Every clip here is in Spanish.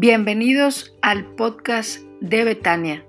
Bienvenidos al podcast de Betania.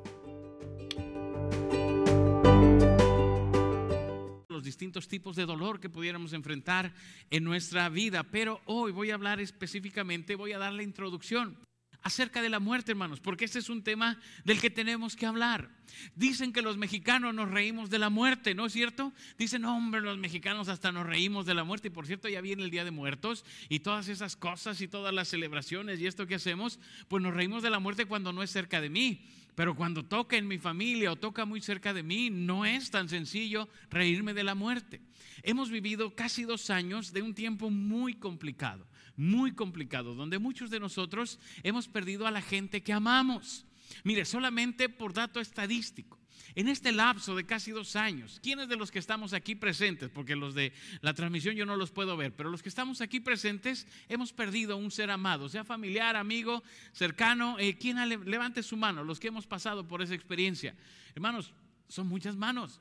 Los distintos tipos de dolor que pudiéramos enfrentar en nuestra vida, pero hoy voy a hablar específicamente, voy a dar la introducción acerca de la muerte, hermanos, porque este es un tema del que tenemos que hablar. Dicen que los mexicanos nos reímos de la muerte, ¿no es cierto? Dicen, hombre, los mexicanos hasta nos reímos de la muerte. Y por cierto, ya viene el Día de Muertos y todas esas cosas y todas las celebraciones y esto que hacemos, pues nos reímos de la muerte cuando no es cerca de mí. Pero cuando toca en mi familia o toca muy cerca de mí, no es tan sencillo reírme de la muerte. Hemos vivido casi 2 años de un tiempo muy complicado, donde muchos de nosotros hemos perdido a la gente que amamos. Mire, solamente por dato estadístico, en este lapso de casi 2 años, ¿quiénes de los que estamos aquí presentes? Porque los de la transmisión yo no los puedo ver, pero los que estamos aquí presentes hemos perdido un ser amado, sea familiar, amigo, cercano. ¿Quién levante su mano? Los que hemos pasado por esa experiencia. Hermanos, son muchas manos,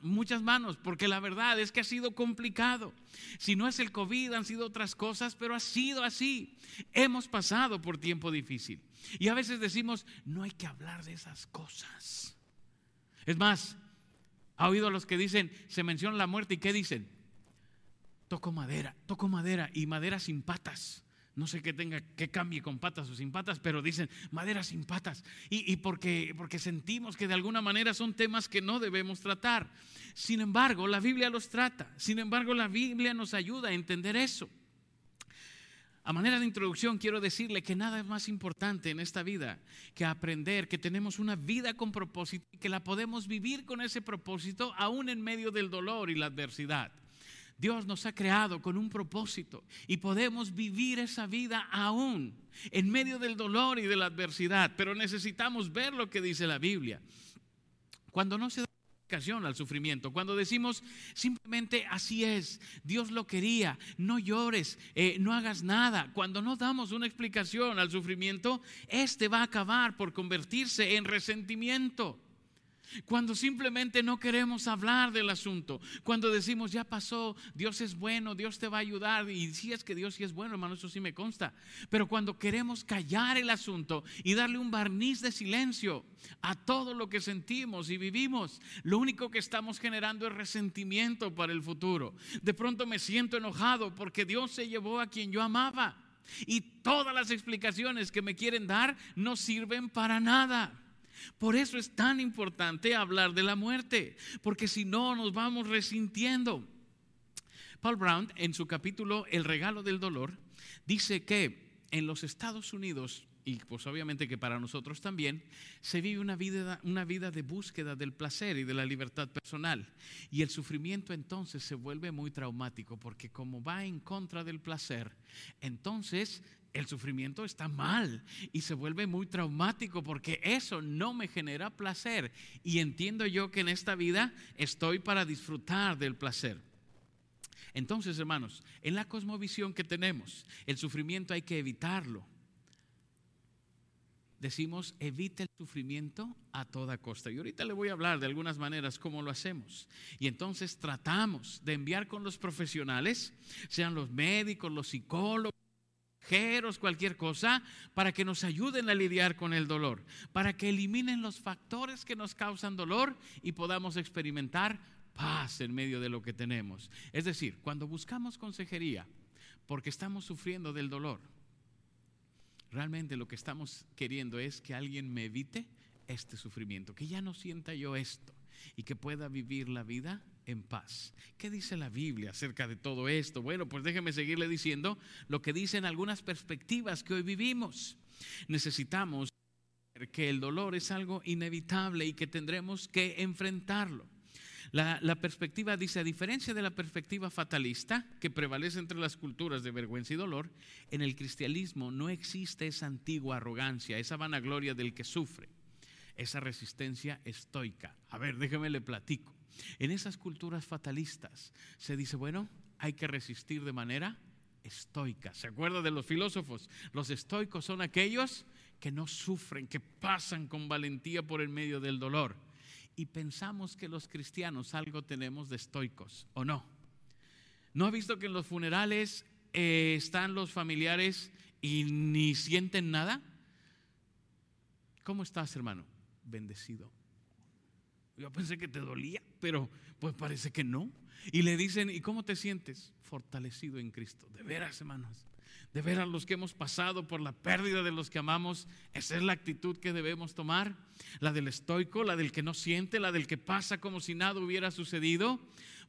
porque la verdad es que ha sido complicado. Si no es el COVID, han sido otras cosas, pero ha sido así. Hemos pasado por tiempo difícil. Y a veces decimos, no hay que hablar de esas cosas. Es más, ha oído a los que dicen, se menciona la muerte, ¿y qué dicen? Toco madera, y madera sin patas. No sé qué tenga, que cambie con patas o sin patas, pero dicen madera sin patas. Y porque sentimos que de alguna manera son temas que no debemos tratar. Sin embargo, la Biblia los trata. Sin embargo, la Biblia nos ayuda a entender eso. A manera de introducción, quiero decirle que nada es más importante en esta vida que aprender que tenemos una vida con propósito y que la podemos vivir con ese propósito aún en medio del dolor y la adversidad. Dios nos ha creado con un propósito y podemos vivir esa vida aún en medio del dolor y de la adversidad, pero necesitamos ver lo que dice la Biblia. Cuando no se da explicación al sufrimiento, cuando decimos simplemente así es, Dios lo quería, no llores, no hagas nada, cuando no damos una explicación al sufrimiento, este va a acabar por convertirse en resentimiento. Cuando simplemente no queremos hablar del asunto, cuando decimos ya pasó, Dios es bueno, Dios te va a ayudar, y si es que Dios sí es bueno, hermano, eso sí me consta, pero cuando queremos callar el asunto y darle un barniz de silencio a todo lo que sentimos y vivimos, lo único que estamos generando es resentimiento para el futuro. De pronto me siento enojado porque Dios se llevó a quien yo amaba y todas las explicaciones que me quieren dar no sirven para nada. Por eso es tan importante hablar de la muerte, porque si no nos vamos resintiendo. Paul Brown, en su capítulo El regalo del dolor, dice que en los Estados Unidos, y pues obviamente que para nosotros también, se vive una vida de búsqueda del placer y de la libertad personal. Y el sufrimiento entonces se vuelve muy traumático, porque como va en contra del placer, entonces el sufrimiento está mal y se vuelve muy traumático porque eso no me genera placer. Y entiendo yo que en esta vida estoy para disfrutar del placer. Entonces, hermanos, en la cosmovisión que tenemos, el sufrimiento hay que evitarlo. Decimos, evita el sufrimiento a toda costa. Y ahorita le voy a hablar de algunas maneras cómo lo hacemos. Y entonces tratamos de enviar con los profesionales, sean los médicos, los psicólogos, cualquier cosa, para que nos ayuden a lidiar con el dolor, para que eliminen los factores que nos causan dolor y podamos experimentar paz en medio de lo que tenemos. Es decir, cuando buscamos consejería porque estamos sufriendo del dolor, realmente lo que estamos queriendo es que alguien me evite este sufrimiento, que ya no sienta yo esto y que pueda vivir la vida en paz. ¿Qué dice la Biblia acerca de todo esto? Bueno, pues déjeme seguirle diciendo lo que dicen algunas perspectivas que hoy vivimos. Necesitamos ver que el dolor es algo inevitable y que tendremos que enfrentarlo. La perspectiva dice, a diferencia de la perspectiva fatalista que prevalece entre las culturas de vergüenza y dolor, en el cristianismo no existe esa antigua arrogancia, esa vanagloria del que sufre, esa resistencia estoica. A ver, déjeme le platico. En esas culturas fatalistas se dice, bueno, hay que resistir de manera estoica. ¿Se acuerda de los filósofos? Los estoicos son aquellos que no sufren, que pasan con valentía por el medio del dolor. Y pensamos que los cristianos algo tenemos de estoicos, ¿o no? ¿No ha visto que en los funerales están los familiares y ni sienten nada? ¿Cómo estás, hermano? Bendecido. Yo pensé que te dolía, pero pues parece que no. Y le dicen, ¿y cómo te sientes? Fortalecido en Cristo. De veras, hermanos. De veras, los que hemos pasado por la pérdida de los que amamos, esa es la actitud que debemos tomar. La del estoico, la del que no siente, la del que pasa como si nada hubiera sucedido.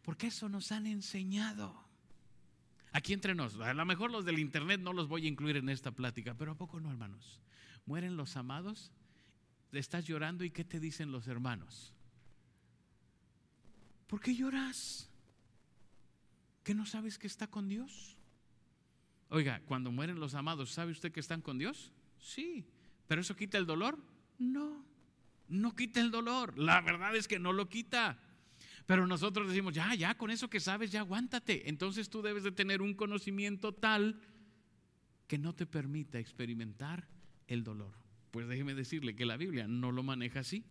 Porque eso nos han enseñado. Aquí entre nos, a lo mejor los del internet no los voy a incluir en esta plática, pero ¿a poco no, hermanos? Mueren los amados, estás llorando y ¿qué te dicen los hermanos? ¿Por qué lloras? ¿Que no sabes que está con Dios? Oiga, cuando mueren los amados, ¿sabe usted que están con Dios? Sí. ¿Pero eso quita el dolor? No, no quita el dolor. La verdad es que no lo quita. Pero nosotros decimos, ya, con eso que sabes, ya aguántate. Entonces tú debes de tener un conocimiento tal que no te permita experimentar el dolor. Pues déjeme decirle que la Biblia no lo maneja así.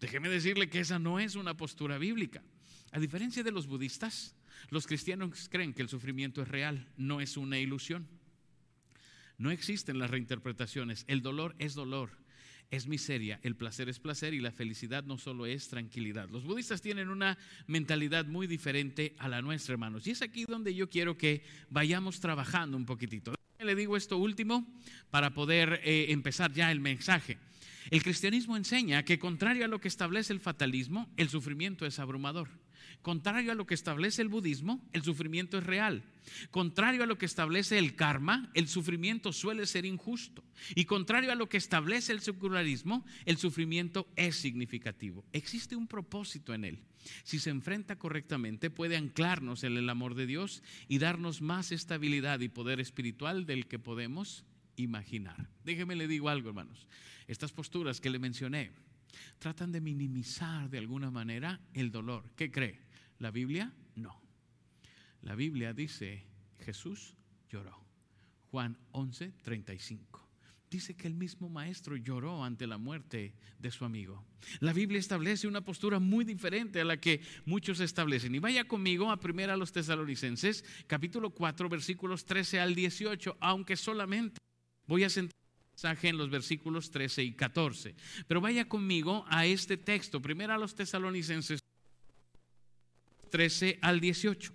Déjeme decirle que esa no es una postura bíblica. A diferencia de los budistas, los cristianos creen que el sufrimiento es real, no es una ilusión. No existen las reinterpretaciones. El dolor, es miseria, el placer es placer y la felicidad no solo es tranquilidad. Los budistas tienen una mentalidad muy diferente a la nuestra, hermanos. Y es aquí donde yo quiero que vayamos trabajando un poquitito. Le digo esto último para poder empezar ya el mensaje. El cristianismo enseña que, contrario a lo que establece el fatalismo, el sufrimiento es abrumador. Contrario a lo que establece el budismo, el sufrimiento es real. Contrario a lo que establece el karma, el sufrimiento suele ser injusto. Y contrario a lo que establece el secularismo, el sufrimiento es significativo. Existe un propósito en él. Si se enfrenta correctamente, puede anclarnos en el amor de Dios y darnos más estabilidad y poder espiritual del que podemos imaginar. Déjeme le digo algo, hermanos. Estas posturas que le mencioné tratan de minimizar de alguna manera el dolor. ¿Qué cree? ¿La Biblia? No. La Biblia dice, Jesús lloró. Juan 11:35. Dice que el mismo maestro lloró ante la muerte de su amigo. La Biblia establece una postura muy diferente a la que muchos establecen. Y vaya conmigo a 1 Tesalonicenses, capítulo 4, versículos 13 al 18, aunque solamente voy a centrar en los versículos 13 y 14. Pero vaya conmigo a este texto, 1 Tesalonicenses 13 al 18.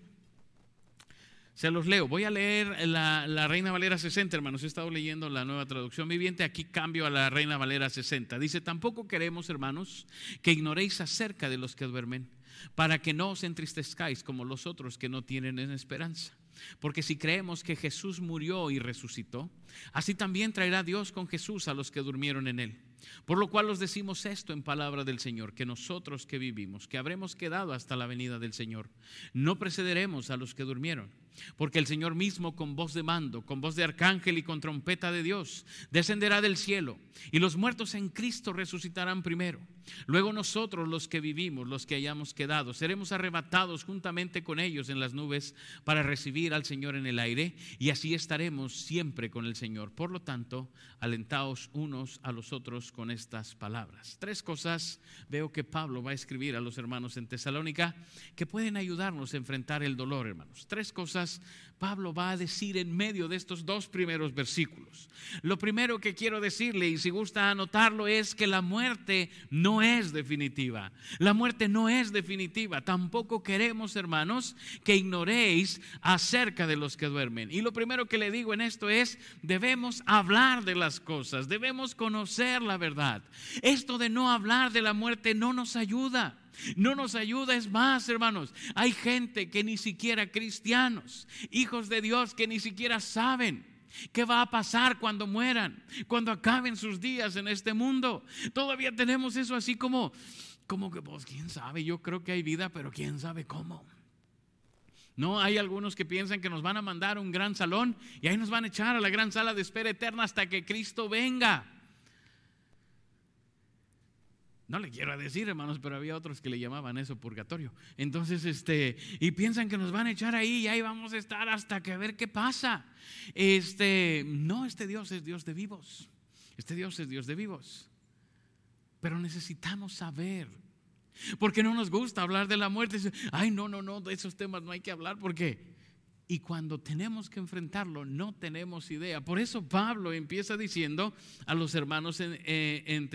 Se los leo. Voy a leer la Reina Valera 60, hermanos. He estado leyendo la Nueva Traducción Viviente. Aquí cambio a la Reina Valera 60. Dice, tampoco queremos, hermanos, que ignoréis acerca de los que duermen, para que no os entristezcáis como los otros que no tienen esperanza. Porque si creemos que Jesús murió y resucitó, así también traerá Dios con Jesús a los que durmieron en él. Por lo cual os decimos esto en palabra del Señor, que nosotros que vivimos, que habremos quedado hasta la venida del Señor, no precederemos a los que durmieron. Porque el Señor mismo, con voz de mando, con voz de arcángel y con trompeta de Dios, descenderá del cielo, y los muertos en Cristo resucitarán primero. Luego nosotros, los que vivimos, los que hayamos quedado, seremos arrebatados juntamente con ellos en las nubes para recibir al Señor en el aire, y así estaremos siempre con el Señor. Por lo tanto, alentaos unos a los otros con estas palabras. Tres cosas veo que Pablo va a escribir a los hermanos en Tesalónica que pueden ayudarnos a enfrentar el dolor, hermanos. Tres cosas Pablo va a decir en medio de estos dos primeros versículos. Lo primero que quiero decirle, y si gusta anotarlo, es que la muerte no es definitiva. La muerte no es definitiva. Tampoco queremos, hermanos, que ignoréis acerca de los que duermen. Y lo primero que le digo en esto es, debemos hablar de las cosas, debemos conocer la verdad. Esto de no hablar de la muerte no nos ayuda. No nos ayuda, es más, hermanos, hay gente que ni siquiera cristianos, hijos de Dios, que ni siquiera saben ¿qué va a pasar cuando mueran? Cuando acaben sus días en este mundo. Todavía tenemos eso así como que, pues, quién sabe, yo creo que hay vida, pero quién sabe cómo. No, hay algunos que piensan que nos van a mandar a un gran salón y ahí nos van a echar a la gran sala de espera eterna hasta que Cristo venga. No le quiero decir, hermanos, pero había otros que le llamaban eso purgatorio. Entonces, y piensan que nos van a echar ahí y ahí vamos a estar hasta que a ver qué pasa. No, este Dios es Dios de vivos. Este Dios es Dios de vivos. Pero necesitamos saber. Porque no nos gusta hablar de la muerte. Ay, no, de esos temas no hay que hablar porque Y cuando tenemos que enfrentarlo, no tenemos idea. Por eso Pablo empieza diciendo a los hermanos en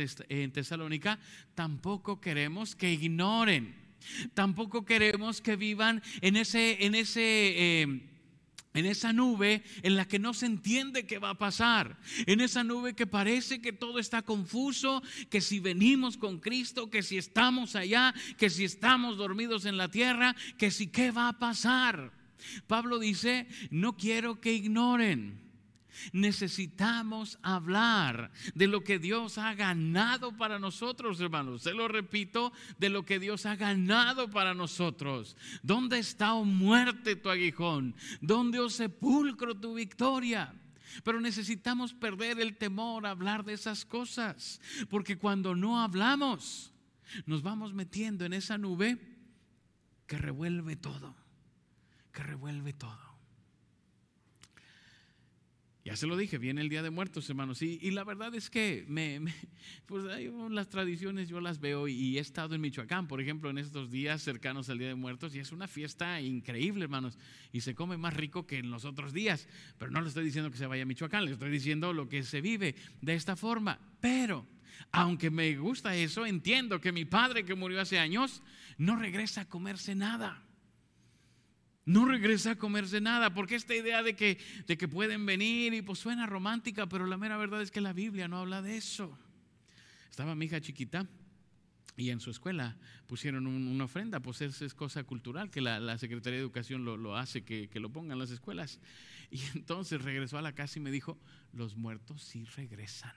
Tesalónica, tampoco queremos que ignoren, tampoco queremos que vivan en esa nube en la que no se entiende qué va a pasar, en esa nube que parece que todo está confuso, que si venimos con Cristo, que si estamos allá, que si estamos dormidos en la tierra, que si qué va a pasar. Pablo dice, no quiero que ignoren. Necesitamos hablar de lo que Dios ha ganado para nosotros, hermanos. Se lo repito, de lo que Dios ha ganado para nosotros. ¿Dónde está, oh muerte, tu aguijón? ¿Dónde, oh sepulcro, tu victoria? Pero necesitamos perder el temor a hablar de esas cosas, porque cuando no hablamos, nos vamos metiendo en esa nube que revuelve todo, que revuelve todo. Ya se lo dije, viene el Día de Muertos, hermanos, y la verdad es que pues las tradiciones yo las veo, y he estado en Michoacán, por ejemplo, en estos días cercanos al Día de Muertos, y es una fiesta increíble, hermanos, y se come más rico que en los otros días, pero no le estoy diciendo que se vaya a Michoacán, le estoy diciendo lo que se vive de esta forma. Pero aunque me gusta eso, entiendo que mi padre, que murió hace años, no regresa a comerse nada. No regresa a comerse nada, porque esta idea de que pueden venir, y pues suena romántica, pero la mera verdad es que la Biblia no habla de eso. Estaba mi hija chiquita y en su escuela pusieron una ofrenda, pues esa es cosa cultural que la Secretaría de Educación lo hace, que lo pongan en las escuelas. Y entonces regresó a la casa y me dijo, los muertos sí regresan.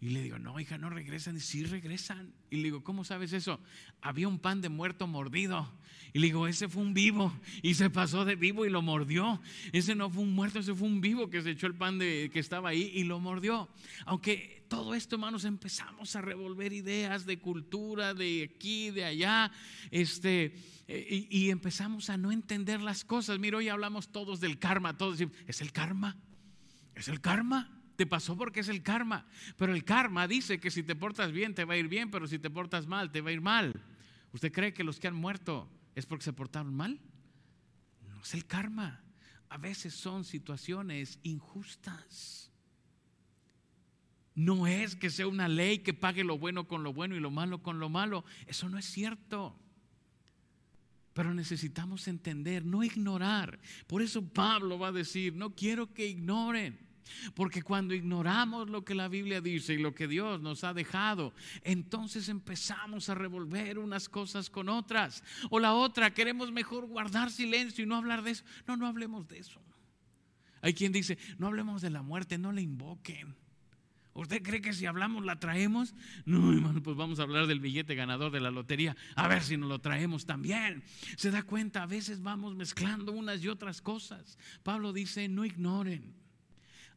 Y le digo, no hija, no regresan. Y sí regresan. Y le digo, ¿cómo sabes eso? Había un pan de muerto mordido. Y le digo, ese fue un vivo y se pasó de vivo y lo mordió. Ese no fue un muerto, ese fue un vivo que se echó el pan que estaba ahí y lo mordió. Aunque todo esto, hermanos, empezamos a revolver ideas de cultura, de aquí, de allá, y empezamos a no entender las cosas. Mira, hoy hablamos todos del karma, todos decimos, ¿es el karma? ¿Es el karma? Te pasó porque es el karma, pero el karma dice que si te portas bien te va a ir bien, pero si te portas mal te va a ir mal. ¿Usted cree que los que han muerto es porque se portaron mal? No es el karma. A veces son situaciones injustas. No es que sea una ley que pague lo bueno con lo bueno y lo malo con lo malo. Eso no es cierto. Pero necesitamos entender, no ignorar. Por eso Pablo va a decir, no quiero que ignoren. Porque cuando ignoramos lo que la Biblia dice y lo que Dios nos ha dejado, entonces empezamos a revolver unas cosas con otras. O la otra, queremos mejor guardar silencio y no hablar de eso. No, no hablemos de eso. Hay quien dice, no hablemos de la muerte, no la invoquen. ¿Usted cree que si hablamos la traemos? No, hermano, pues vamos a hablar del billete ganador de la lotería, a ver si nos lo traemos también. Se da cuenta, a veces vamos mezclando unas y otras cosas. Pablo dice, no ignoren.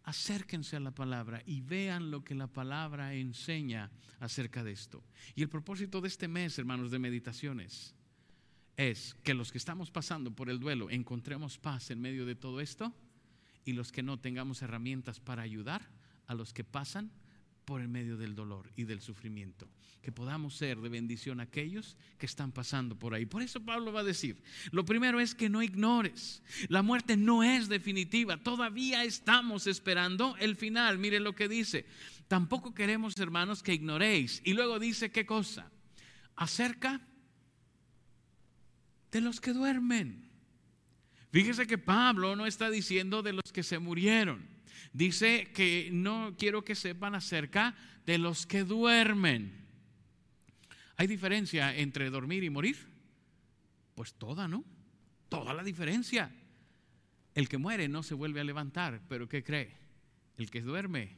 Acérquense a la palabra y vean lo que la palabra enseña acerca de esto. Y el propósito de este mes, hermanos, de meditaciones, es que los que estamos pasando por el duelo encontremos paz en medio de todo esto, y los que no tengamos herramientas para ayudar a los que pasan por el medio del dolor y del sufrimiento, que podamos ser de bendición a aquellos que están pasando por ahí. Por eso Pablo va a decir, lo primero es que no ignores, la muerte no es definitiva, todavía estamos esperando el final. Mire lo que dice, tampoco queremos, hermanos, que ignoréis, y luego dice qué cosa, acerca de los que duermen. Fíjese que Pablo no está diciendo de los que se murieron. Dice que no quiero que sepan acerca de los que duermen. ¿Hay diferencia entre dormir y morir? Pues toda, ¿no? Toda la diferencia. El que muere no se vuelve a levantar, pero ¿qué cree? El que duerme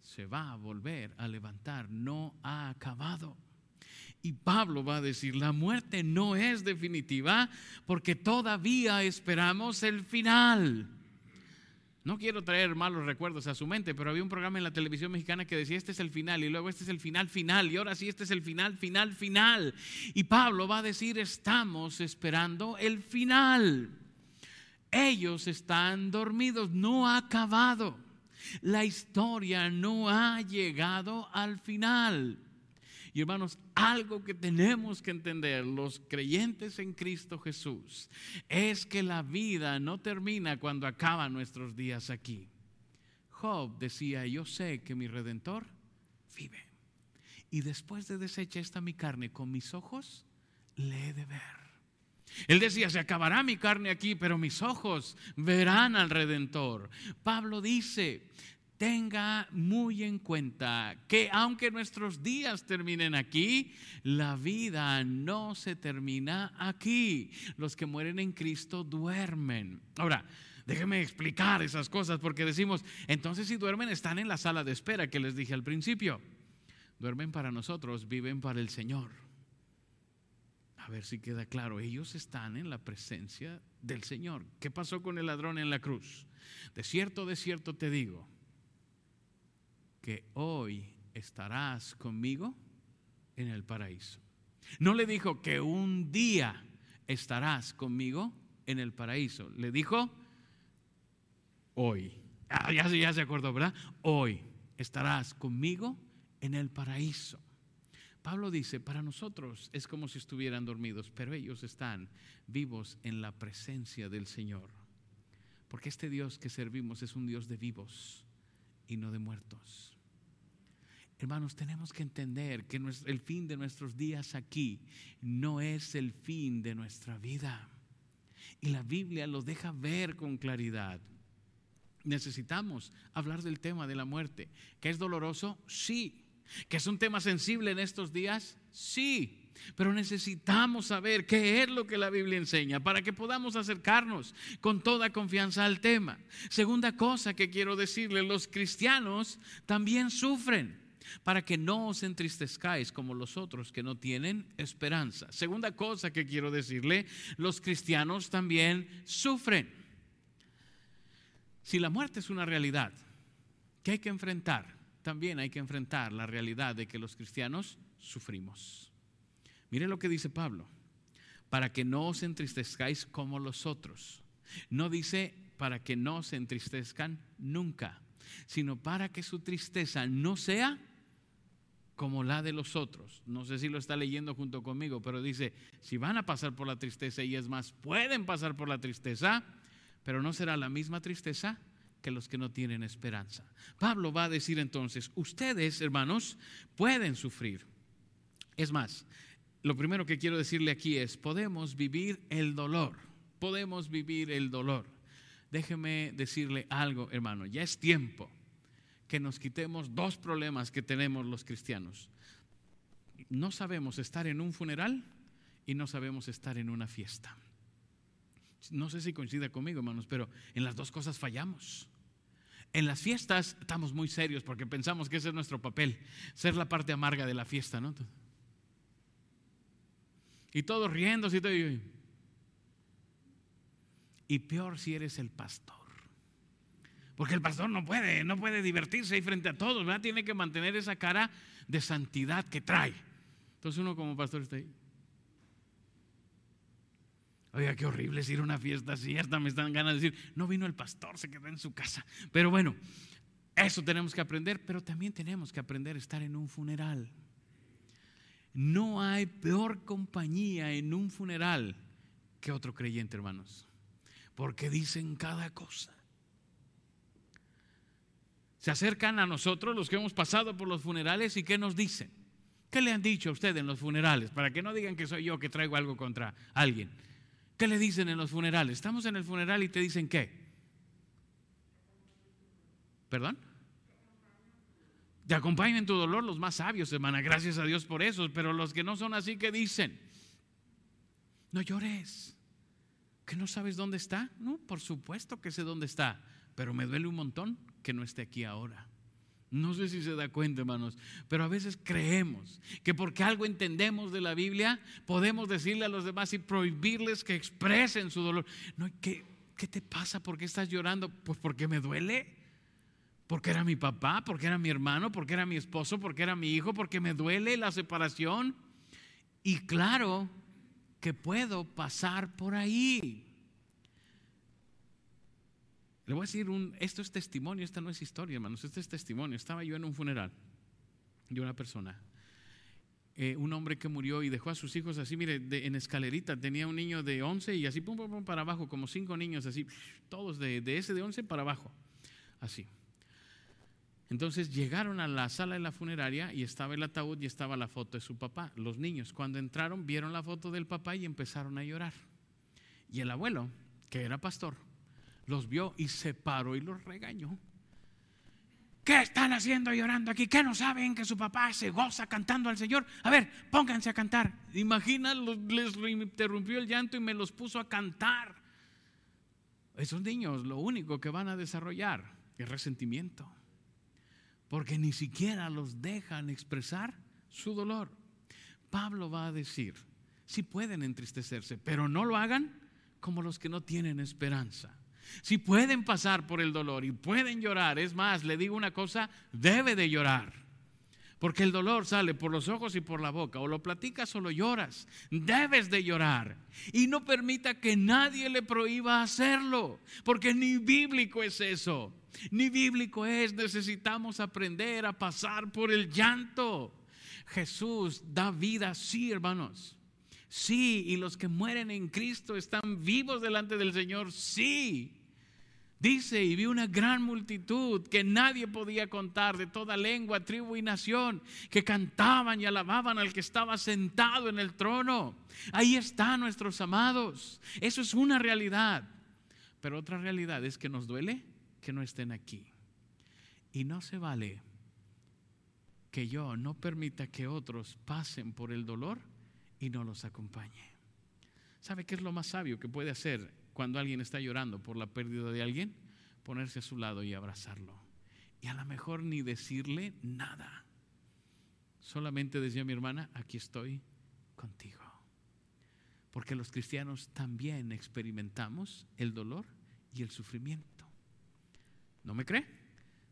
se va a volver a levantar, no ha acabado. Y Pablo va a decir, la muerte no es definitiva porque todavía esperamos el final. No quiero traer malos recuerdos a su mente, pero había un programa en la televisión mexicana que decía, este es el final, y luego este es el final, final, y ahora sí, este es el final, final, final. Y Pablo va a decir, estamos esperando el final. Ellos están dormidos, no ha acabado. La historia no ha llegado al final. Y hermanos, algo que tenemos que entender los creyentes en Cristo Jesús es que la vida no termina cuando acaban nuestros días aquí. Job decía, yo sé que mi Redentor vive, y después de deshecha esta mi carne, con mis ojos le he de ver. Él decía, se acabará mi carne aquí, pero mis ojos verán al Redentor. Pablo dice, tenga muy en cuenta que aunque nuestros días terminen aquí, la vida no se termina aquí. Los que mueren en Cristo duermen. Ahora, déjeme explicar esas cosas, porque decimos, entonces si duermen están en la sala de espera que les dije al principio. Duermen para nosotros, viven para el Señor. A ver si queda claro, ellos están en la presencia del Señor. ¿Qué pasó con el ladrón en la cruz? De cierto te digo, que hoy estarás conmigo en el paraíso. No le dijo que un día estarás conmigo en el paraíso. Le dijo hoy. Ah, ya se acordó, ¿verdad? Hoy estarás conmigo en el paraíso. Pablo dice, para nosotros es como si estuvieran dormidos, pero ellos están vivos en la presencia del Señor. Porque este Dios que servimos es un Dios de vivos y no de muertos. Hermanos, tenemos que entender que el fin de nuestros días aquí no es el fin de nuestra vida. Y la Biblia lo deja ver con claridad. Necesitamos hablar del tema de la muerte. ¿Que es doloroso? Sí. ¿Que es un tema sensible en estos días? Sí, pero necesitamos saber qué es lo que la Biblia enseña para que podamos acercarnos con toda confianza al tema. Segunda cosa que quiero decirle, los cristianos también sufren, para que no os entristezcáis como los otros que no tienen esperanza. Segunda cosa que quiero decirle, los cristianos también sufren. Si la muerte es una realidad que hay que enfrentar, también hay que enfrentar la realidad de que los cristianos sufrimos. Mire lo que dice Pablo, para que no os entristezcáis como los otros. No dice para que no se entristezcan nunca, sino para que su tristeza no sea como la de los otros. No sé si lo está leyendo junto conmigo, pero dice, si van a pasar por la tristeza, y es más, pueden pasar por la tristeza, pero no será la misma tristeza que los que no tienen esperanza. Pablo va a decir entonces, ustedes, hermanos, pueden sufrir. Es más, lo primero que quiero decirle aquí es, podemos vivir el dolor, podemos vivir el dolor. Déjeme decirle algo, hermano, ya es tiempo que nos quitemos dos problemas que tenemos los cristianos. No sabemos estar en un funeral y no sabemos estar en una fiesta. No sé si coincida conmigo, hermanos, pero en las dos cosas fallamos. En las fiestas estamos muy serios porque pensamos que ese es nuestro papel, ser la parte amarga de la fiesta, ¿no? Y todos riéndose. Y peor si eres el pastor, porque el pastor no puede divertirse ahí frente a todos, ¿verdad? Tiene que mantener esa cara de santidad que trae. Entonces uno como pastor está ahí. Oiga, qué horrible es ir a una fiesta así, hasta me están ganas de decir, no vino el pastor, se quedó en su casa. Pero bueno, eso tenemos que aprender, pero también tenemos que aprender a estar en un funeral. No hay peor compañía en un funeral que otro creyente, hermanos, porque dicen cada cosa. Se acercan a nosotros los que hemos pasado por los funerales y ¿qué nos dicen? ¿Qué le han dicho a usted en los funerales? Para que no digan que soy yo que traigo algo contra alguien. ¿Qué le dicen en los funerales? Estamos en el funeral y te dicen ¿qué? ¿Perdón? Te acompañan en tu dolor los más sabios, hermana, gracias a Dios por eso, pero los que no son así, ¿qué dicen? No llores, ¿que no sabes dónde está? No, por supuesto que sé dónde está, pero me duele un montón que no esté aquí ahora. No sé si se da cuenta, hermanos, pero a veces creemos que porque algo entendemos de la Biblia podemos decirle a los demás y prohibirles que expresen su dolor. No, ¿qué te pasa? ¿Por qué estás llorando? Pues porque me duele, porque era mi papá, porque era mi hermano, porque era mi esposo, porque era mi hijo, porque me duele la separación. Y claro que puedo pasar por ahí. Le voy a decir, esto es testimonio, esta no es historia, hermanos, este es testimonio. Estaba yo en un funeral de una persona un hombre que murió y dejó a sus hijos así, mire, en escalerita. Tenía un niño de 11 y así, pum, pum, pum, para abajo, como 5 niños así, todos de ese de 11 para abajo, así. Entonces llegaron a la sala de la funeraria y estaba el ataúd y estaba la foto de su papá. Los niños, cuando entraron, vieron la foto del papá y empezaron a llorar. Y el abuelo, que era pastor, los vio y se paró y los regañó. ¿Qué están haciendo llorando aquí? ¿Qué no saben que su papá se goza cantando al Señor? A ver, pónganse a cantar. Imagina, les interrumpió el llanto y me los puso a cantar. Esos niños lo único que van a desarrollar es resentimiento, porque ni siquiera los dejan expresar su dolor. Pablo va a decir, sí pueden entristecerse, pero no lo hagan como los que no tienen esperanza. Sí pueden pasar por el dolor y pueden llorar. Es más, le digo una cosa, debe de llorar, porque el dolor sale por los ojos y por la boca. O lo platicas o lo lloras. Debes de llorar. Y no permita que nadie le prohíba hacerlo, porque ni bíblico es eso. Ni bíblico es, necesitamos aprender a pasar por el llanto. Jesús da vida, sí, hermanos, sí, y los que mueren en Cristo están vivos delante del Señor, sí. Dice, y vi una gran multitud que nadie podía contar, de toda lengua, tribu y nación, que cantaban y alababan al que estaba sentado en el trono. Ahí están nuestros amados, eso es una realidad. Pero otra realidad es que nos duele que no estén aquí, y no se vale que yo no permita que otros pasen por el dolor y no los acompañe. ¿Sabe qué es lo más sabio que puede hacer cuando alguien está llorando por la pérdida de alguien? Ponerse a su lado y abrazarlo, y a lo mejor ni decirle nada, solamente decía mi hermana, aquí estoy contigo, porque los cristianos también experimentamos el dolor y el sufrimiento. ¿No me cree?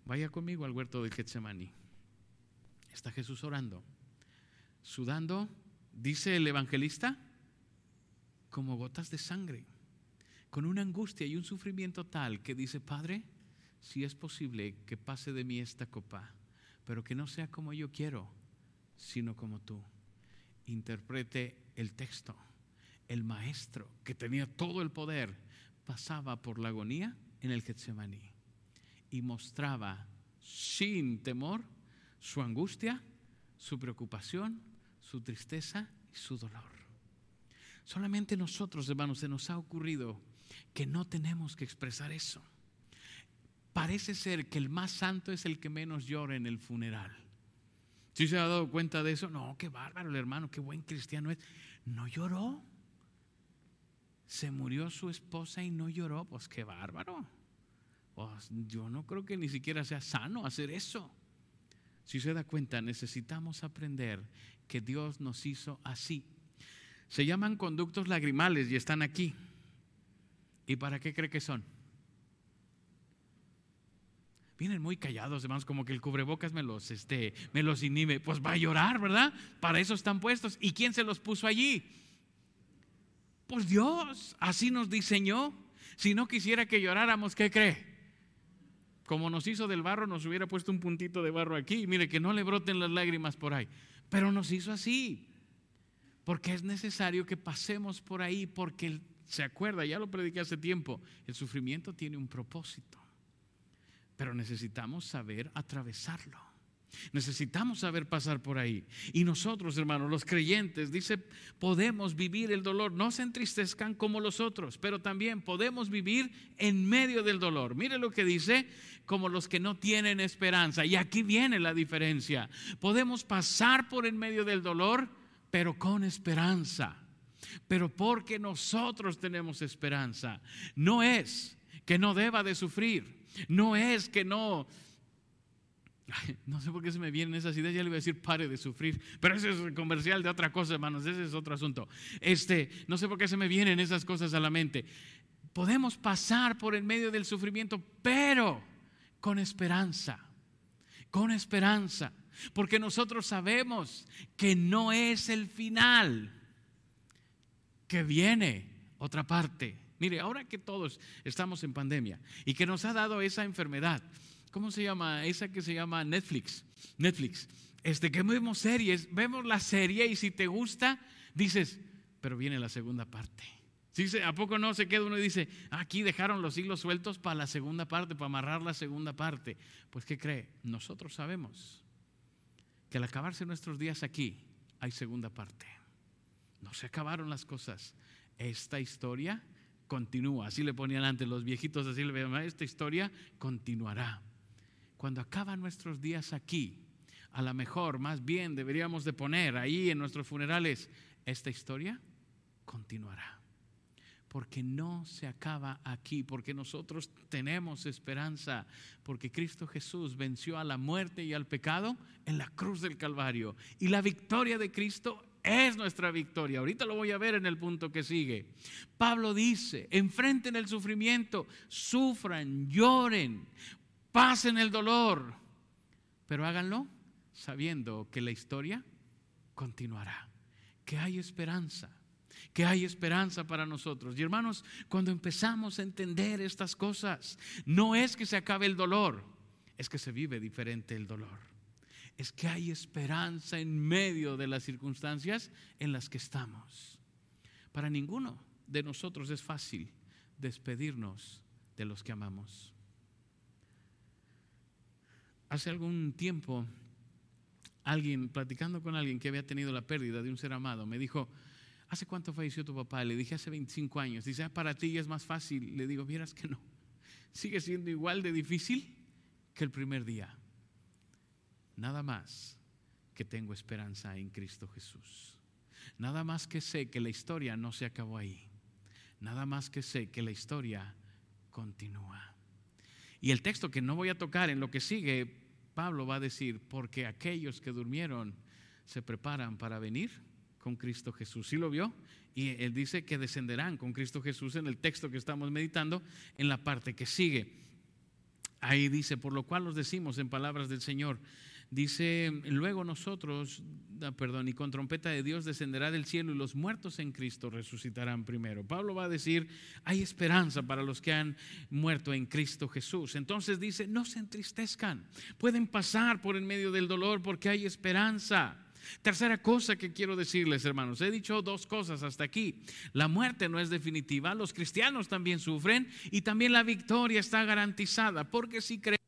Vaya conmigo al huerto de Getsemaní. Está Jesús orando, sudando, dice el evangelista, como gotas de sangre, con una angustia y un sufrimiento tal que dice, Padre, si es posible que pase de mí esta copa, pero que no sea como yo quiero, sino como tú. Interprete el texto. El maestro, que tenía todo el poder, pasaba por la agonía en el Getsemaní y mostraba sin temor su angustia, su preocupación, su tristeza y su dolor. Solamente nosotros, hermanos, se nos ha ocurrido que no tenemos que expresar eso. Parece ser que el más santo es el que menos llora en el funeral. ¿Sí se ha dado cuenta de eso? No, qué bárbaro el hermano, qué buen cristiano es. No lloró. Se murió su esposa y no lloró. Pues qué bárbaro. Yo no creo que ni siquiera sea sano hacer eso. Si se da cuenta, necesitamos aprender que Dios nos hizo así. Se llaman conductos lagrimales y están aquí. ¿Y para qué cree que son? Vienen muy callados, hermanos, como que el cubrebocas me los inhibe. Pues va a llorar, ¿verdad? Para eso están puestos. ¿Y quién se los puso allí? Pues Dios, así nos diseñó. Si no quisiera que lloráramos, ¿qué cree? Como nos hizo del barro, nos hubiera puesto un puntito de barro aquí. Mire, que no le broten las lágrimas por ahí. Pero nos hizo así, porque es necesario que pasemos por ahí, porque se acuerda, ya lo prediqué hace tiempo, el sufrimiento tiene un propósito, pero necesitamos saber atravesarlo. Necesitamos saber pasar por ahí. Y nosotros, hermanos, los creyentes, dice, podemos vivir el dolor. No se entristezcan como los otros, pero también podemos vivir en medio del dolor. Mire lo que dice, como los que no tienen esperanza. Y aquí viene la diferencia. Podemos pasar por en medio del dolor, pero con esperanza. Pero porque nosotros tenemos esperanza. No es que no deba de sufrir. No es que no... No sé por qué se me vienen esas ideas, ya le voy a decir pare de sufrir, pero ese es comercial de otra cosa, hermanos, ese es otro asunto. No sé por qué se me vienen esas cosas a la mente. Podemos pasar por en medio del sufrimiento, pero con esperanza, porque nosotros sabemos que no es el final, que viene otra parte. Mire, ahora que todos estamos en pandemia y que nos ha dado esa enfermedad, ¿cómo se llama? Esa que se llama Netflix. que vemos series, vemos la serie y si te gusta, dices, pero viene la segunda parte. ¿Sí? ¿A poco no se queda uno y dice, aquí dejaron los hilos sueltos para la segunda parte, para amarrar la segunda parte? Pues ¿qué cree? Nosotros sabemos que al acabarse nuestros días aquí, hay segunda parte. No se acabaron las cosas. Esta historia continúa. Así le ponían antes los viejitos, así le llamaban, esta historia continuará. Cuando acaban nuestros días aquí, a lo mejor más bien deberíamos de poner ahí en nuestros funerales, esta historia continuará. Porque no se acaba aquí, porque nosotros tenemos esperanza, porque Cristo Jesús venció a la muerte y al pecado en la cruz del Calvario. Y la victoria de Cristo es nuestra victoria. Ahorita lo voy a ver en el punto que sigue. Pablo dice, enfrenten el sufrimiento, sufran, lloren, pasen el dolor, pero háganlo sabiendo que la historia continuará, que hay esperanza para nosotros. Y hermanos, cuando empezamos a entender estas cosas, no es que se acabe el dolor, es que se vive diferente el dolor. Es que hay esperanza en medio de las circunstancias en las que estamos. Para ninguno de nosotros es fácil despedirnos de los que amamos. Hace algún tiempo, alguien, platicando con alguien que había tenido la pérdida de un ser amado, me dijo, ¿hace cuánto falleció tu papá? Le dije, hace 25 años. Dice, para ti ya es más fácil. Le digo, vieras que no. Sigue siendo igual de difícil que el primer día. Nada más que tengo esperanza en Cristo Jesús. Nada más que sé que la historia no se acabó ahí. Nada más que sé que la historia continúa. Y el texto que no voy a tocar en lo que sigue, Pablo va a decir, porque aquellos que durmieron se preparan para venir con Cristo Jesús. ¿Sí lo vio? Y él dice que descenderán con Cristo Jesús en el texto que estamos meditando, en la parte que sigue. Ahí dice, por lo cual los decimos en palabras del Señor. Dice, luego nosotros, y con trompeta de Dios descenderá del cielo y los muertos en Cristo resucitarán primero. Pablo va a decir, hay esperanza para los que han muerto en Cristo Jesús. Entonces dice, no se entristezcan, pueden pasar por en medio del dolor porque hay esperanza. Tercera cosa que quiero decirles, hermanos, he dicho dos cosas hasta aquí. La muerte no es definitiva, los cristianos también sufren y también la victoria está garantizada porque si creemos.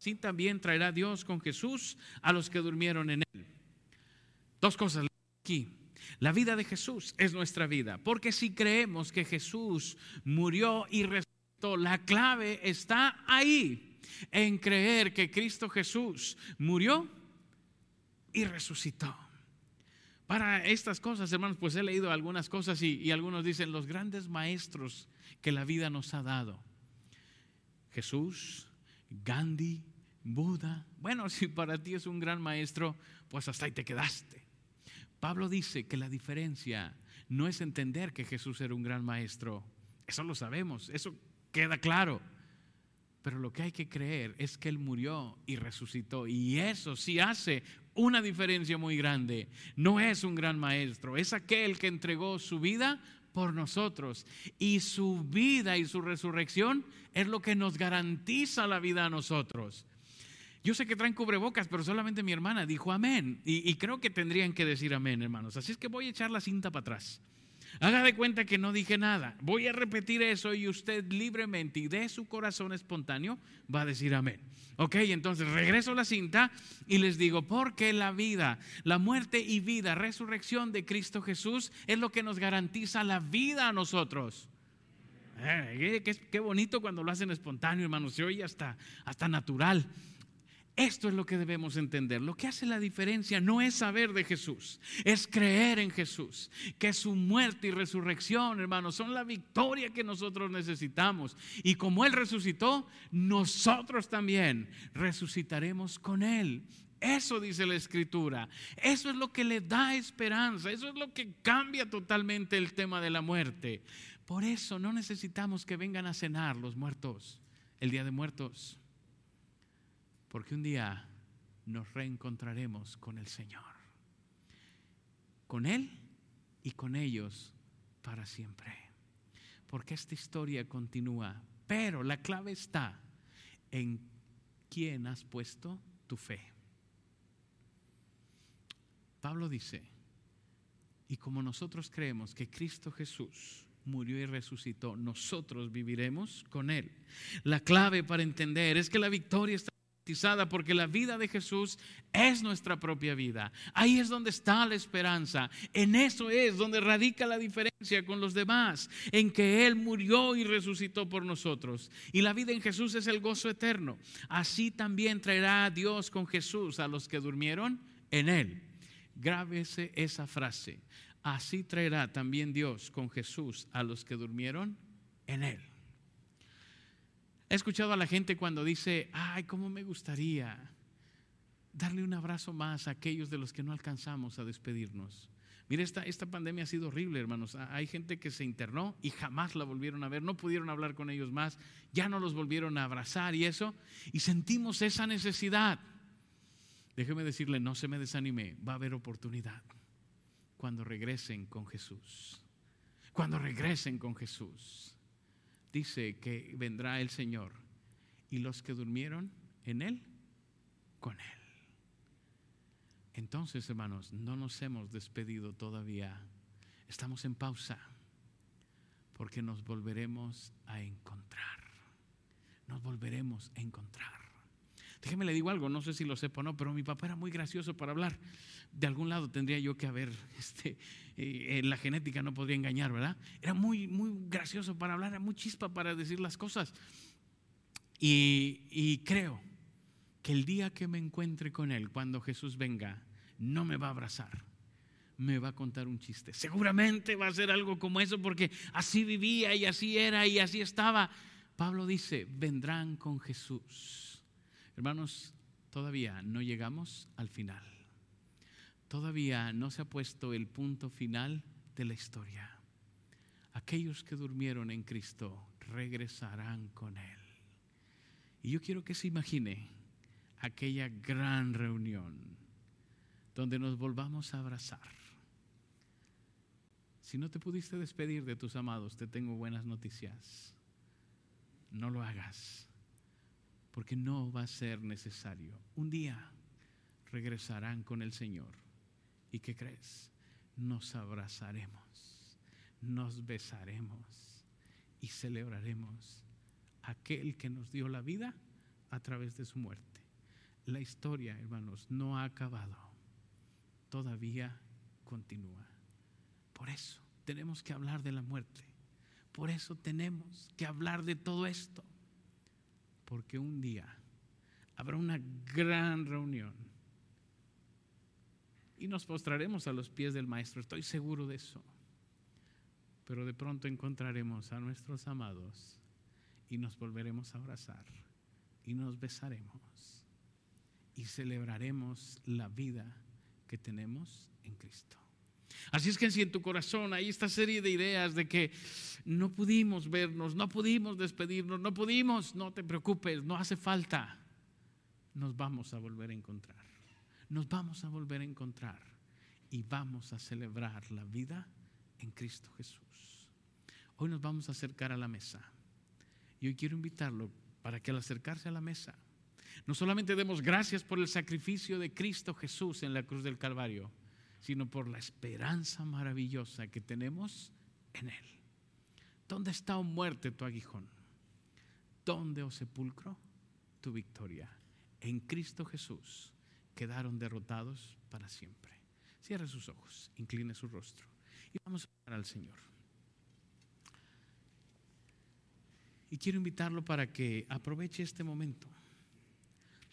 Así también traerá Dios con Jesús a los que durmieron en él. Dos cosas aquí. La vida de Jesús es nuestra vida, porque si creemos que Jesús murió y resucitó, la clave está ahí, en creer que Cristo Jesús murió y resucitó. Para estas cosas, hermanos, pues he leído algunas cosas y algunos dicen los grandes maestros que la vida nos ha dado. Jesús, Gandhi, Buda. Bueno, si para ti es un gran maestro, pues hasta ahí te quedaste. Pablo dice que la diferencia no es entender que Jesús era un gran maestro. Eso lo sabemos, eso queda claro. Pero lo que hay que creer es que Él murió y resucitó. Y eso sí hace una diferencia muy grande. No es un gran maestro, es aquel que entregó su vida por nosotros, y su vida y su resurrección es lo que nos garantiza la vida a nosotros. Yo sé que traen cubrebocas, pero solamente mi hermana dijo amén, y creo que tendrían que decir amén, hermanos, así es que voy a echar la cinta para atrás. Haga de cuenta que no dije nada, voy a repetir eso y usted libremente y de su corazón espontáneo va a decir amén. Ok, entonces regreso la cinta y les digo, porque la vida, la muerte y vida, resurrección de Cristo Jesús es lo que nos garantiza la vida a nosotros. Qué bonito cuando lo hacen espontáneo, hermanos, se oye hasta natural. Esto es lo que debemos entender. Lo que hace la diferencia no es saber de Jesús, es creer en Jesús, que su muerte y resurrección, hermanos, son la victoria que nosotros necesitamos. Y como Él resucitó, nosotros también resucitaremos con Él. Eso dice la Escritura, eso es lo que le da esperanza, eso es lo que cambia totalmente el tema de la muerte. Por eso no necesitamos que vengan a cenar los muertos el Día de Muertos. Porque un día nos reencontraremos con el Señor, con Él y con ellos para siempre. Porque esta historia continúa, pero la clave está en quién has puesto tu fe. Pablo dice, y como nosotros creemos que Cristo Jesús murió y resucitó, nosotros viviremos con Él. La clave para entender es que la victoria está garantizada porque la vida de Jesús es nuestra propia vida. Ahí es donde está la esperanza. En eso es donde radica la diferencia con los demás, en que Él murió y resucitó por nosotros. Y la vida en Jesús es el gozo eterno. Así también traerá Dios con Jesús a los que durmieron en Él. Grábese esa frase. Así traerá también Dios con Jesús a los que durmieron en Él. He escuchado a la gente cuando dice, ay, cómo me gustaría darle un abrazo más a aquellos de los que no alcanzamos a despedirnos. Mire, esta pandemia ha sido horrible, hermanos. Hay gente que se internó y jamás la volvieron a ver, no pudieron hablar con ellos más, ya no los volvieron a abrazar y eso, y sentimos esa necesidad. Déjeme decirle, no se me desanime, va a haber oportunidad. Cuando regresen con Jesús, cuando regresen con Jesús, dice que vendrá el Señor y los que durmieron en Él, con Él. Entonces, hermanos, no nos hemos despedido todavía, estamos en pausa porque nos volveremos a encontrar, nos volveremos a encontrar. Déjeme le digo algo, no sé si lo sepa o no, pero mi papá era muy gracioso para hablar. De algún lado tendría yo que haber, la genética no podría engañar, ¿verdad? Era muy, muy gracioso para hablar, era muy chispa para decir las cosas. Y creo que el día que me encuentre con Él, cuando Jesús venga, no me va a abrazar, me va a contar un chiste. Seguramente va a ser algo como eso porque así vivía y así era y así estaba. Pablo dice, vendrán con Jesús. Hermanos, todavía no llegamos al final. Todavía no se ha puesto el punto final de la historia. Aquellos que durmieron en Cristo regresarán con Él. Y yo quiero que se imagine aquella gran reunión donde nos volvamos a abrazar. Si no te pudiste despedir de tus amados, te tengo buenas noticias. No lo hagas. Porque no va a ser necesario. Un día regresarán con el Señor. ¿Y qué crees? Nos abrazaremos, nos besaremos y celebraremos aquel que nos dio la vida a través de su muerte. La historia, hermanos, no ha acabado. Todavía continúa. Por eso tenemos que hablar de la muerte. Por eso tenemos que hablar de todo esto. Porque un día habrá una gran reunión y nos postraremos a los pies del Maestro, estoy seguro de eso. Pero de pronto encontraremos a nuestros amados y nos volveremos a abrazar y nos besaremos y celebraremos la vida que tenemos en Cristo. Así es que si en tu corazón hay esta serie de ideas de que no pudimos vernos, no pudimos despedirnos, no pudimos, no te preocupes, no hace falta. Nos vamos a volver a encontrar, nos vamos a volver a encontrar y vamos a celebrar la vida en Cristo Jesús. Hoy nos vamos a acercar a la mesa y hoy quiero invitarlo para que al acercarse a la mesa, no solamente demos gracias por el sacrificio de Cristo Jesús en la cruz del Calvario, sino por la esperanza maravillosa que tenemos en Él. ¿Dónde está, oh muerte, tu aguijón? ¿Dónde, oh sepulcro, tu victoria? En Cristo Jesús quedaron derrotados para siempre. Cierre sus ojos, incline su rostro y vamos a orar al Señor. Y quiero invitarlo para que aproveche este momento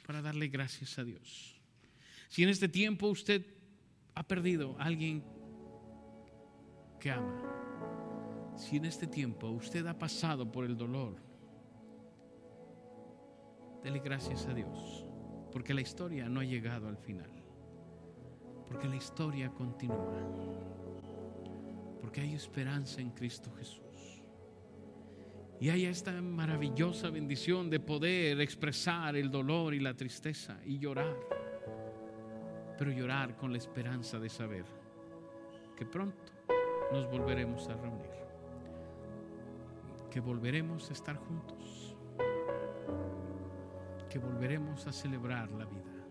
para darle gracias a Dios. Si en este tiempo usted ha perdido a alguien que ama, si en este tiempo usted ha pasado por el dolor, dele gracias a Dios, porque la historia no ha llegado al final, porque la historia continúa, porque hay esperanza en Cristo Jesús. Y hay esta maravillosa bendición de poder expresar el dolor y la tristeza y llorar, pero llorar con la esperanza de saber que pronto nos volveremos a reunir, que volveremos a estar juntos, que volveremos a celebrar la vida.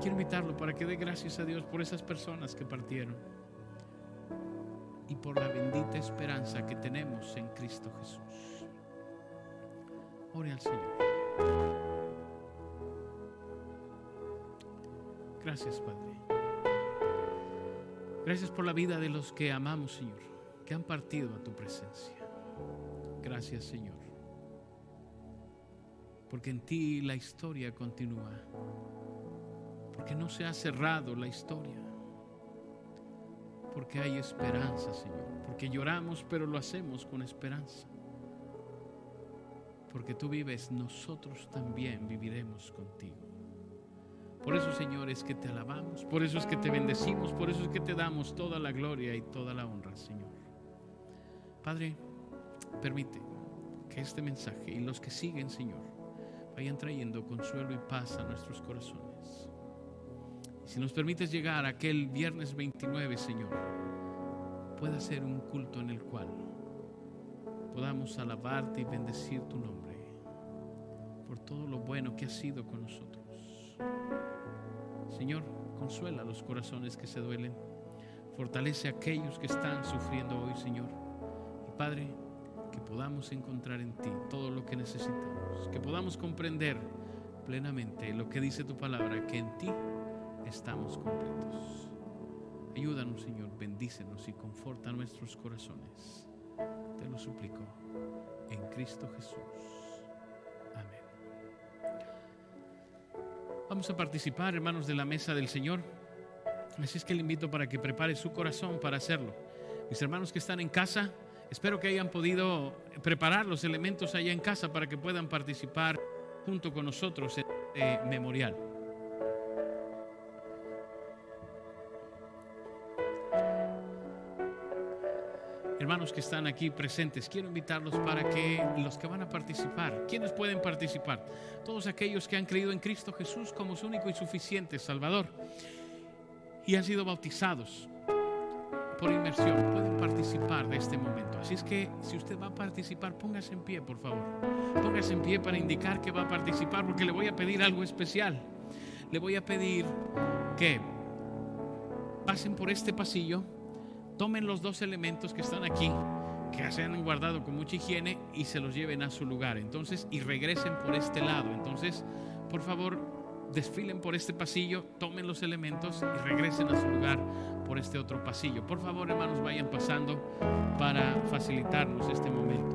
Quiero invitarlo para que dé gracias a Dios por esas personas que partieron y por la bendita esperanza que tenemos en Cristo Jesús. Ore al Señor. Gracias, Padre. Gracias por la vida de los que amamos, Señor, que han partido a tu presencia. Gracias, Señor, porque en ti la historia continúa, porque no se ha cerrado la historia, porque hay esperanza, Señor, porque lloramos pero lo hacemos con esperanza, porque tú vives, nosotros también viviremos contigo. Por eso, Señor, es que te alabamos, por eso es que te bendecimos, por eso es que te damos toda la gloria y toda la honra, Señor. Padre, permite que este mensaje y los que siguen, Señor, vayan trayendo consuelo y paz a nuestros corazones. Y si nos permites llegar a aquel viernes 29, Señor, pueda ser un culto en el cual podamos alabarte y bendecir tu nombre por todo lo bueno que has sido con nosotros. Señor, consuela los corazones que se duelen, fortalece a aquellos que están sufriendo hoy, Señor. Y Padre, que podamos encontrar en ti todo lo que necesitamos, que podamos comprender plenamente lo que dice tu palabra, que en ti estamos completos. Ayúdanos, Señor, bendícenos y conforta nuestros corazones. Te lo suplico en Cristo Jesús. Amén. Vamos a participar, hermanos, de la mesa del Señor. Así es que le invito para que prepare su corazón para hacerlo. Mis hermanos que están en casa, espero que hayan podido preparar los elementos allá en casa para que puedan participar junto con nosotros en este memorial. Hermanos que están aquí presentes, quiero invitarlos para que los que van a participar, ¿quiénes pueden participar? Todos aquellos que han creído en Cristo Jesús como su único y suficiente Salvador y han sido bautizados por inmersión, pueden participar de este momento. Así es que si usted va a participar, póngase en pie, por favor. Póngase en pie para indicar que va a participar, porque le voy a pedir algo especial. Le voy a pedir que pasen por este pasillo, tomen los dos elementos que están aquí, que se han guardado con mucha higiene, y se los lleven a su lugar. Entonces, y regresen por este lado. Entonces, por favor, desfilen por este pasillo, tomen los elementos y regresen a su lugar por este otro pasillo. Por favor, hermanos, vayan pasando para facilitarnos este momento.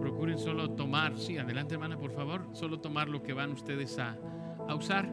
Procuren solo tomar, sí, adelante, hermana, por favor, solo tomar lo que van ustedes a usar.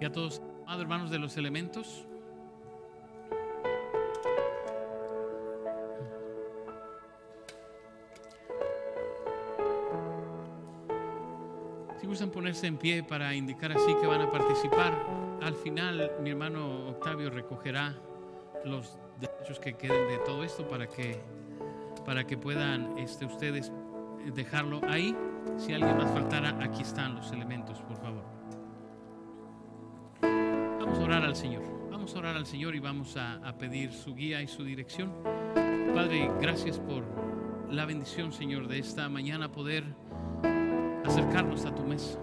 Y a todos, amados hermanos, de los elementos, gustan ponerse en pie para indicar así que van a participar. Al final mi hermano Octavio recogerá los derechos que queden de todo esto para que puedan ustedes dejarlo ahí. Si alguien más faltara, aquí están los elementos, por favor. Vamos a orar al Señor. Vamos a orar al Señor y vamos a pedir su guía y su dirección. Padre, gracias por la bendición, Señor, de esta mañana, poder acercarnos a tu mesa.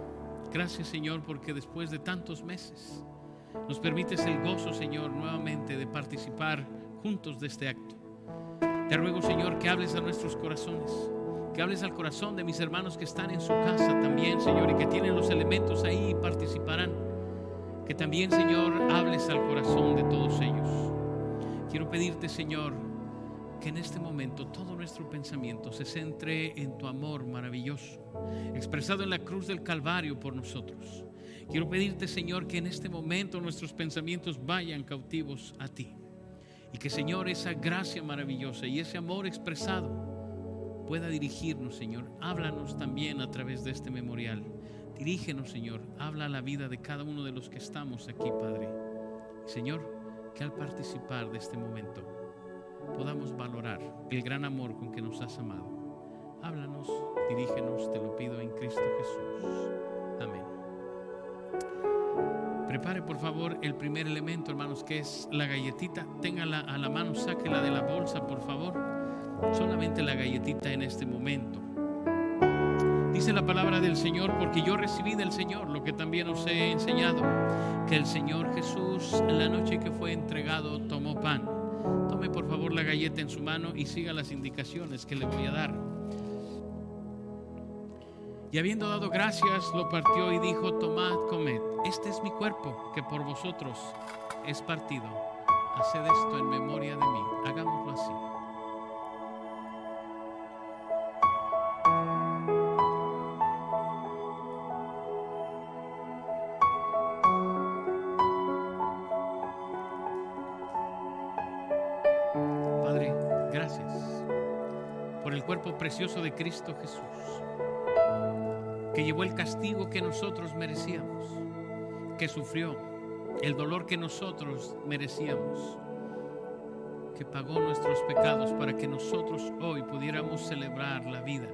Gracias, Señor, porque después de tantos meses nos permites el gozo, Señor, nuevamente de participar juntos de este acto. Te ruego, Señor, que hables a nuestros corazones, que hables al corazón de mis hermanos que están en su casa también, Señor, y que tienen los elementos ahí y participarán. Que también, Señor, hables al corazón de todos ellos. Quiero pedirte, Señor, que en este momento todo nuestro pensamiento se centre en tu amor maravilloso, expresado en la cruz del Calvario por nosotros. Quiero pedirte, Señor, que en este momento nuestros pensamientos vayan cautivos a ti. Y que, Señor, esa gracia maravillosa y ese amor expresado pueda dirigirnos, Señor. Háblanos también a través de este memorial. Dirígenos, Señor. Habla a la vida de cada uno de los que estamos aquí, Padre. Y, Señor, que al participar de este momento podamos valorar el gran amor con que nos has amado. Háblanos, dirígenos, te lo pido en Cristo Jesús. Amén. Prepare, por favor, el primer elemento, hermanos, que es la galletita. Téngala a la mano, sáquela de la bolsa, por favor. Solamente la galletita en este momento. Dice la palabra del Señor: porque yo recibí del Señor lo que también os he enseñado, que el Señor Jesús, la noche que fue entregado, tomó pan. Tome, por favor, la galleta en su mano y siga las indicaciones que le voy a dar. Y habiendo dado gracias, lo partió y dijo: tomad, comed, este es mi cuerpo que por vosotros es partido, haced esto en memoria de mí. Hagámoslo así. Precioso de Cristo Jesús, que llevó el castigo que nosotros merecíamos, que sufrió el dolor que nosotros merecíamos, que pagó nuestros pecados para que nosotros hoy pudiéramos celebrar la vida,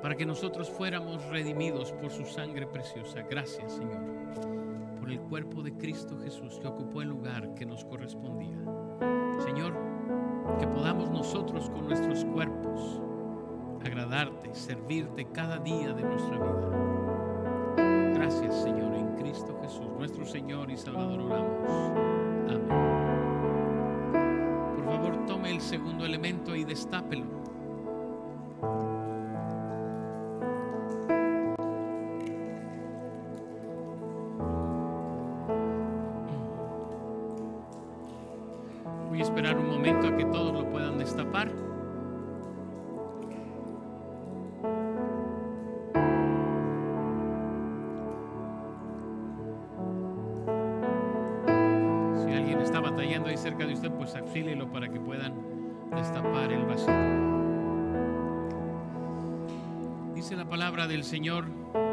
para que nosotros fuéramos redimidos por su sangre preciosa. Gracias, Señor, por el cuerpo de Cristo Jesús que ocupó el lugar que nos correspondía. Señor, que podamos nosotros con nuestros cuerpos agradarte, servirte cada día de nuestra vida. Gracias, Señor, en Cristo Jesús, nuestro Señor y Salvador, oramos. Amén. Por favor, tome el segundo elemento y destápelo. Señor,